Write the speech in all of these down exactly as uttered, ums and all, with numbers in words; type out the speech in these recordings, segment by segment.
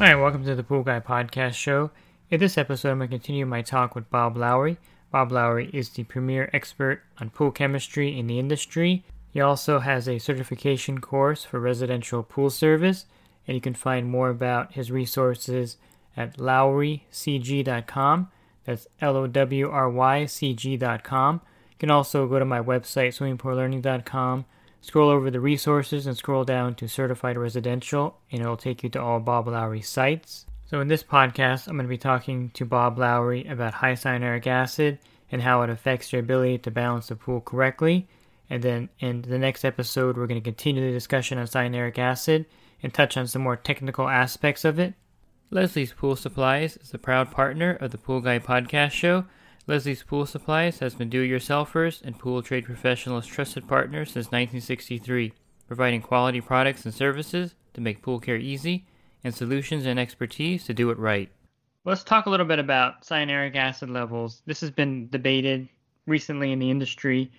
Hi, and welcome to the Pool Guy Podcast Show. In this episode, I'm going to continue my talk with Bob Lowry. Bob Lowry is the premier expert on pool chemistry in the industry. He also has a certification course for residential pool service, and you can find more about his resources at Lowry C G dot com. That's L O W R Y C G dot com. You can also go to my website, swimming pool learning dot com. Scroll over the resources and scroll down to Certified Residential, and it'll take you to all Bob Lowry sites. So in this podcast, I'm going to be talking to Bob Lowry about high cyanuric acid and how it affects your ability to balance the pool correctly. And then in the next episode, we're going to continue the discussion on cyanuric acid and touch on some more technical aspects of it. Leslie's Pool Supplies is a proud partner of the Pool Guy Podcast Show. Leslie's Pool Supplies has been do-it-yourselfers and pool trade professionals' trusted partner since nineteen sixty-three, providing quality products and services to make pool care easy and solutions and expertise to do it right. Let's talk a little bit about cyanuric acid levels. This has been debated recently in the industry.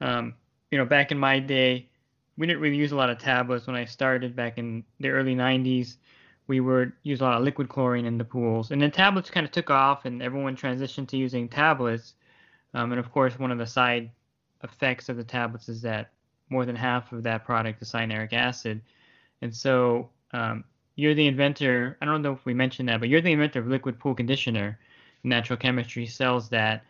Um, you know, back in my day, we didn't really use a lot of tablets when I started back in the early nineties. We would use a lot of liquid chlorine in the pools. And then tablets kind of took off, and everyone transitioned to using tablets. Um, and, of course, one of the side effects of the tablets is that more than half of that product is cyanuric acid. And so um, you're the inventor. I don't know if we mentioned that, but you're the inventor of liquid pool conditioner. Natural Chemistry sells that.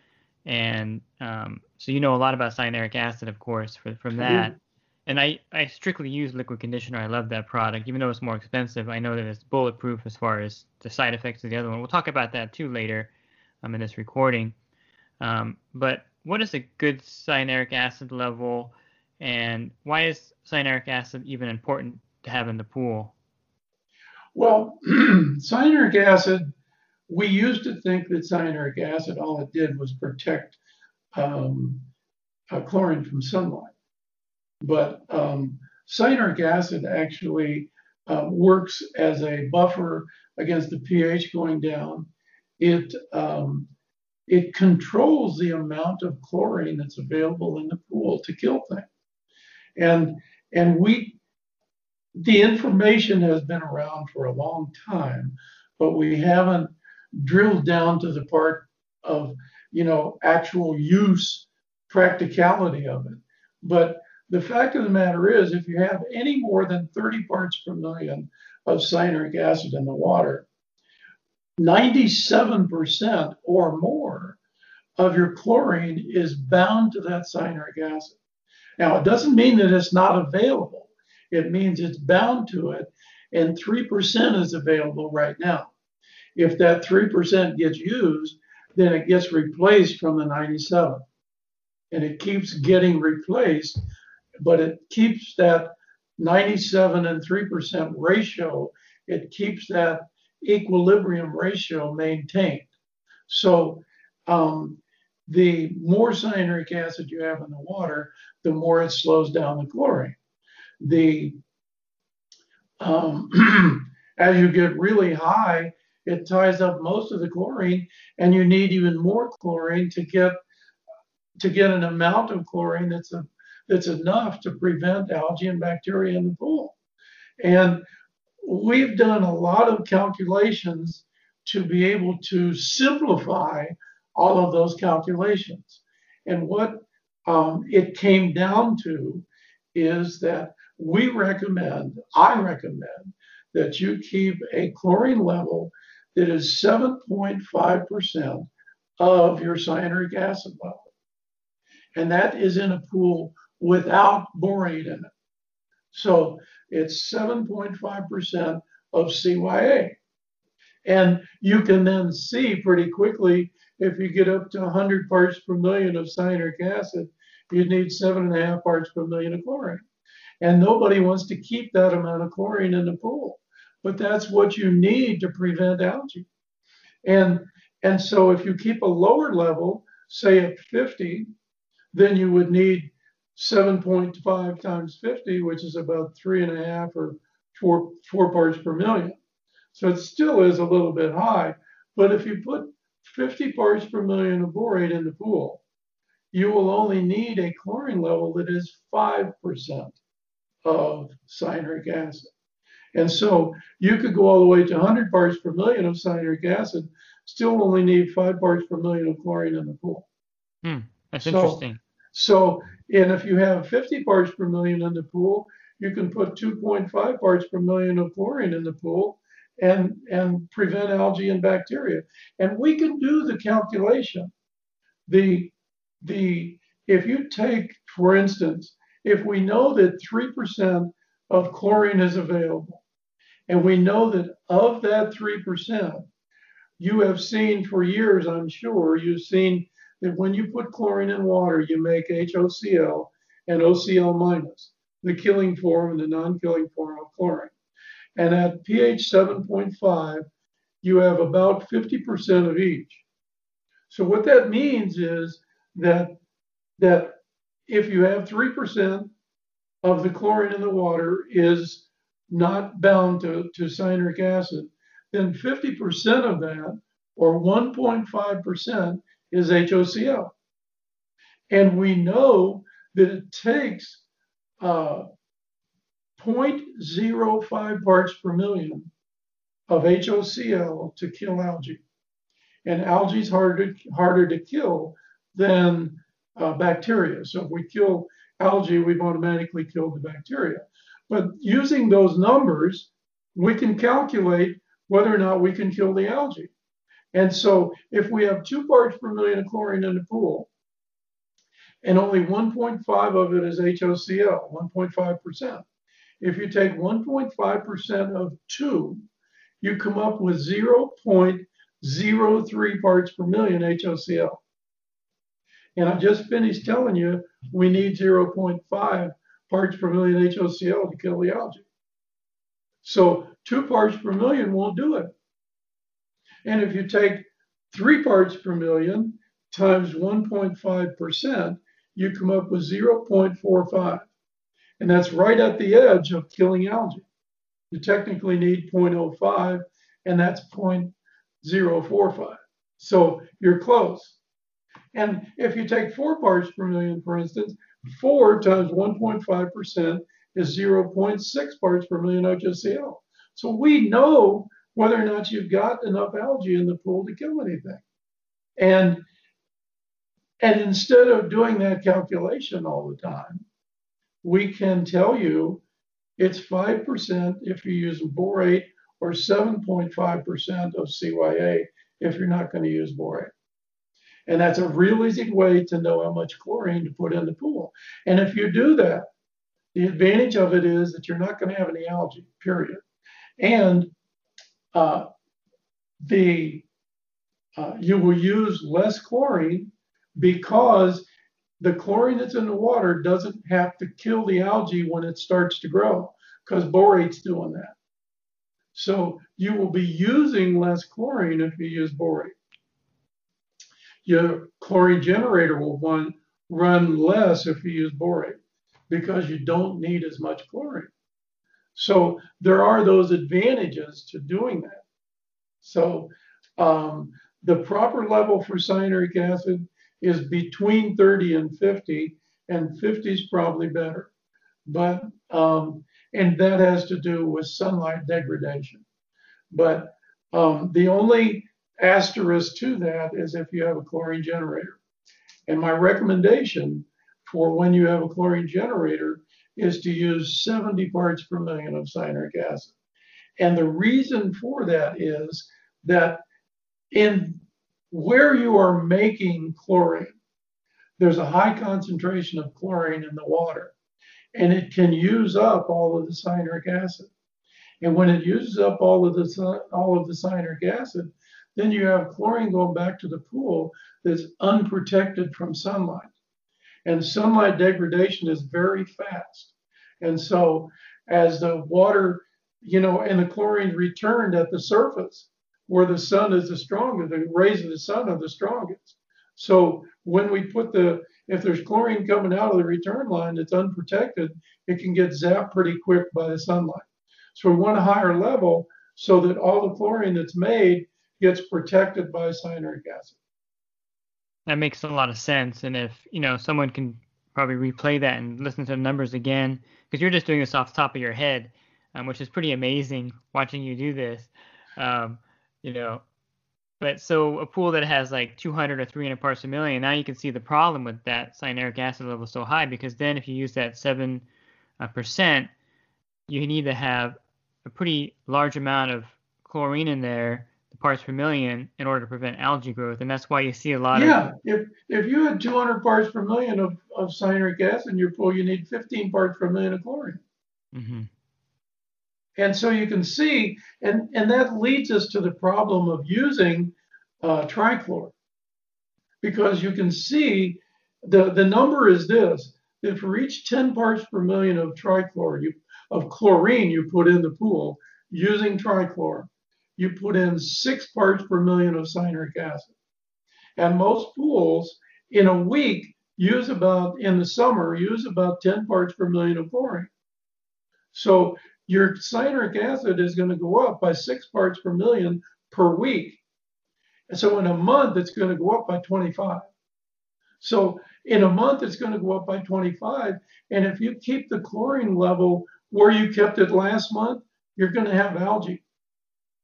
And um, so you know a lot about cyanuric acid, of course, for, from that. Mm-hmm. And I, I strictly use liquid conditioner. I love that product. Even though it's more expensive, I know that it's bulletproof as far as the side effects of the other one. We'll talk about that, too, later um, in this recording. Um, but what is a good cyanuric acid level, and why is cyanuric acid even important to have in the pool? Well, cyanuric acid, we used to think that cyanuric acid, all it did was protect um, uh, chlorine from sunlight. But um, cyanuric acid actually uh, works as a buffer against the pH going down. It um, it controls the amount of chlorine that's available in the pool to kill things. And and we the information has been around for a long time, but we haven't drilled down to the part of you know actual use practicality of it. But the fact of the matter is, if you have any more than thirty parts per million of cyanuric acid in the water, ninety-seven percent or more of your chlorine is bound to that cyanuric acid. Now, it doesn't mean that it's not available. It means it's bound to it, and three percent is available right now. If that three percent gets used, then it gets replaced from the ninety-seven, and it keeps getting replaced. But it keeps that ninety-seven and three percent ratio, it keeps that equilibrium ratio maintained. So um, the more cyanuric acid you have in the water, the more it slows down the chlorine. The um, as you get really high, it ties up most of the chlorine, and you need even more chlorine to get to get an amount of chlorine that's a that's enough to prevent algae and bacteria in the pool. And we've done a lot of calculations to be able to simplify all of those calculations. And what um, it came down to is that we recommend, I recommend, that you keep a chlorine level that is seven point five percent of your cyanuric acid level. And that is in a pool without borate in it. So it's seven point five percent of C Y A. And you can then see pretty quickly, if you get up to one hundred parts per million of cyanuric acid, you'd need seven and a half parts per million of chlorine. And nobody wants to keep that amount of chlorine in the pool. But that's what you need to prevent algae. And, and so if you keep a lower level, say at fifty, then you would need seven point five times fifty, which is about three and a half or four, four parts per million. So it still is a little bit high. But if you put fifty parts per million of borate in the pool, you will only need a chlorine level that is five percent of cyanuric acid. And so you could go all the way to one hundred parts per million of cyanuric acid, still only need five parts per million of chlorine in the pool. Hmm, that's so, interesting. So, and if you have fifty parts per million in the pool, you can put two point five parts per million of chlorine in the pool and, and prevent algae and bacteria. And we can do the calculation. The, the, if you take, for instance, if we know that three percent of chlorine is available, and we know that of that three percent, you have seen for years, I'm sure, you've seen that when you put chlorine in water, you make H O C L and O C L minus, the killing form and the non-killing form of chlorine. And at pH seven point five, you have about fifty percent of each. So what that means is that, that if you have three percent of the chlorine in the water is not bound to, to cyanuric acid, then fifty percent of that, or one point five percent, is H O C L. And we know that it takes uh, zero point zero five parts per million of H O C L to kill algae. And algae is harder, harder to kill than uh, bacteria. So if we kill algae, we've automatically killed the bacteria. But using those numbers, we can calculate whether or not we can kill the algae. And so if we have two parts per million of chlorine in the pool, and only one point five of it is H O C L, one point five percent. If you take one point five percent of two, you come up with zero point zero three parts per million H O C L. And I just finished telling you, we need zero point five parts per million H O C L to kill the algae. So two parts per million won't do it. And if you take three parts per million times one point five percent, you come up with zero point four five. And that's right at the edge of killing algae. You technically need zero point zero five, and that's zero point zero four five. So you're close. And if you take four parts per million, for instance, four times one point five percent is zero point six parts per million H O C L. So we know whether or not you've got enough algae in the pool to kill anything. And, and instead of doing that calculation all the time, we can tell you it's five percent if you use borate or seven point five percent of C Y A if you're not going to use borate. And that's a real easy way to know how much chlorine to put in the pool. And if you do that, the advantage of it is that you're not going to have any algae, period. And uh, the uh, you will use less chlorine because the chlorine that's in the water doesn't have to kill the algae when it starts to grow, because borate's doing that. So you will be using less chlorine if you use borate. Your chlorine generator will run, run less if you use borate because you don't need as much chlorine. So there are those advantages to doing that. So um, the proper level for cyanuric acid is between thirty and fifty, and fifty is probably better. But um, and that has to do with sunlight degradation. But um, the only asterisk to that is if you have a chlorine generator. And my recommendation for when you have a chlorine generator is to use seventy parts per million of cyanuric acid. And the reason for that is that in where you are making chlorine, there's a high concentration of chlorine in the water, and it can use up all of the cyanuric acid. And when it uses up all of the all of the cyanuric acid, then you have chlorine going back to the pool that's unprotected from sunlight. And sunlight degradation is very fast. And so as the water, you know, and the chlorine returned at the surface where the sun is the strongest, the rays of the sun are the strongest. So when we put the, if there's chlorine coming out of the return line that's unprotected, it can get zapped pretty quick by the sunlight. So we want a higher level so that all the chlorine that's made gets protected by cyanuric acid. That makes a lot of sense. And if, you know, someone can probably replay that and listen to the numbers again, because you're just doing this off the top of your head, um, which is pretty amazing watching you do this, um, you know. But so a pool that has like two hundred or three hundred parts per million, now you can see the problem with that cyanuric acid level so high, because then if you use that seven percent, you need to have a pretty large amount of chlorine in there, the parts per million, in order to prevent algae growth. And that's why you see a lot yeah, of... Yeah, if, if you had two hundred parts per million of, of cyanuric acid in your pool, you need fifteen parts per million of chlorine. Mm-hmm. And so you can see, and, and that leads us to the problem of using uh, trichlor, because you can see the, the number is this, that for each ten parts per million of trichlor, you, of chlorine you put in the pool using trichlor, you put in six parts per million of cyanuric acid. And most pools in a week use about, in the summer, use about ten parts per million of chlorine. So your cyanuric acid is going to go up by six parts per million per week. And so in a month, it's going to go up by twenty-five. So in a month, it's going to go up by twenty-five. And if you keep the chlorine level where you kept it last month, you're going to have algae.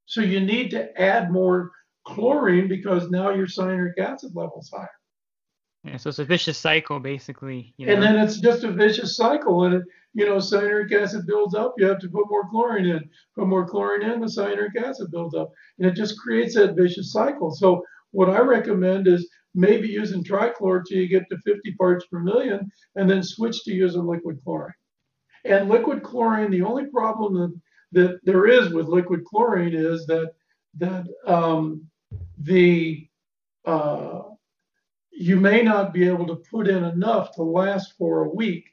So you need to add more chlorine because now your cyanuric acid level is higher. Yeah, so it's a vicious cycle, basically. You know. And then it's just a vicious cycle. And, it, you know, cyanuric acid builds up. You have to put more chlorine in. Put more chlorine in, the cyanuric acid builds up. And it just creates that vicious cycle. So what I recommend is maybe using trichlor till you get to fifty parts per million and then switch to using liquid chlorine. And liquid chlorine, the only problem that, that there is with liquid chlorine is that, that um, the... Uh, you may not be able to put in enough to last for a week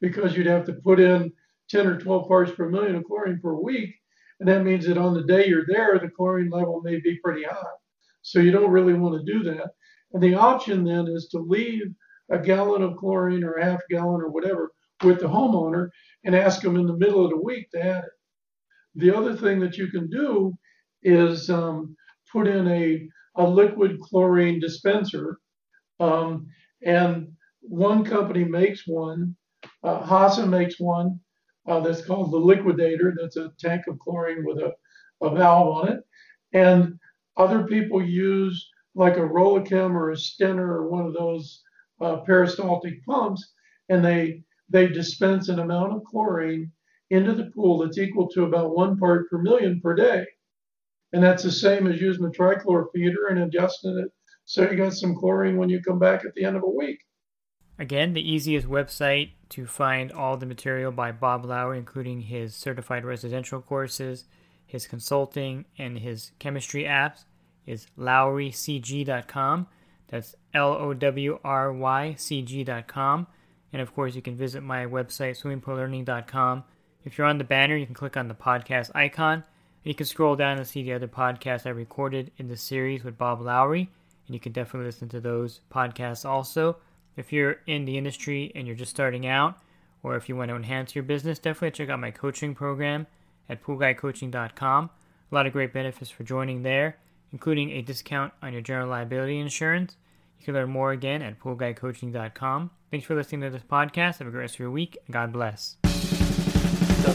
because you'd have to put in ten or twelve parts per million of chlorine per week. And that means that on the day you're there, the chlorine level may be pretty high. So you don't really want to do that. And the option then is to leave a gallon of chlorine or a half gallon or whatever with the homeowner and ask them in the middle of the week to add it. The other thing that you can do is um, put in a, a liquid chlorine dispenser. Um, and one company makes one, uh, Hasa makes one uh, that's called the Liquidator. That's a tank of chlorine with a, a valve on it. And other people use like a Rollochem or a Stenner or one of those uh, peristaltic pumps, and they they dispense an amount of chlorine into the pool that's equal to about one part per million per day. And that's the same as using a trichlor feeder and adjusting it. So you got some chlorine when you come back at the end of a week. Again, the easiest website to find all the material by Bob Lowry, including his certified residential courses, his consulting, and his chemistry apps, is Lowry C G dot com. That's L O W R Y C G dot com. And of course, you can visit my website, Swimming Pool Learning dot com. If you're on the banner, you can click on the podcast icon. You can scroll down and see the other podcasts I recorded in the series with Bob Lowry. And you can definitely listen to those podcasts also. If you're in the industry and you're just starting out, or if you want to enhance your business, definitely check out my coaching program at Pool Guy Coaching dot com. A lot of great benefits for joining there, including a discount on your general liability insurance. You can learn more again at Pool Guy Coaching dot com. Thanks for listening to this podcast. Have a great rest of your week, and God bless. The